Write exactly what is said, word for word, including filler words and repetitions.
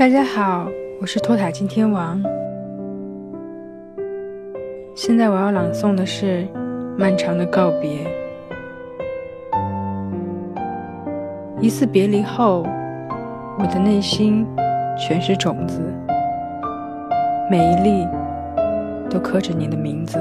大家好，我是托塔金天王。现在我要朗诵的是《漫长的告别》。一次别离后，我的内心全是种子，每一粒都刻着你的名字。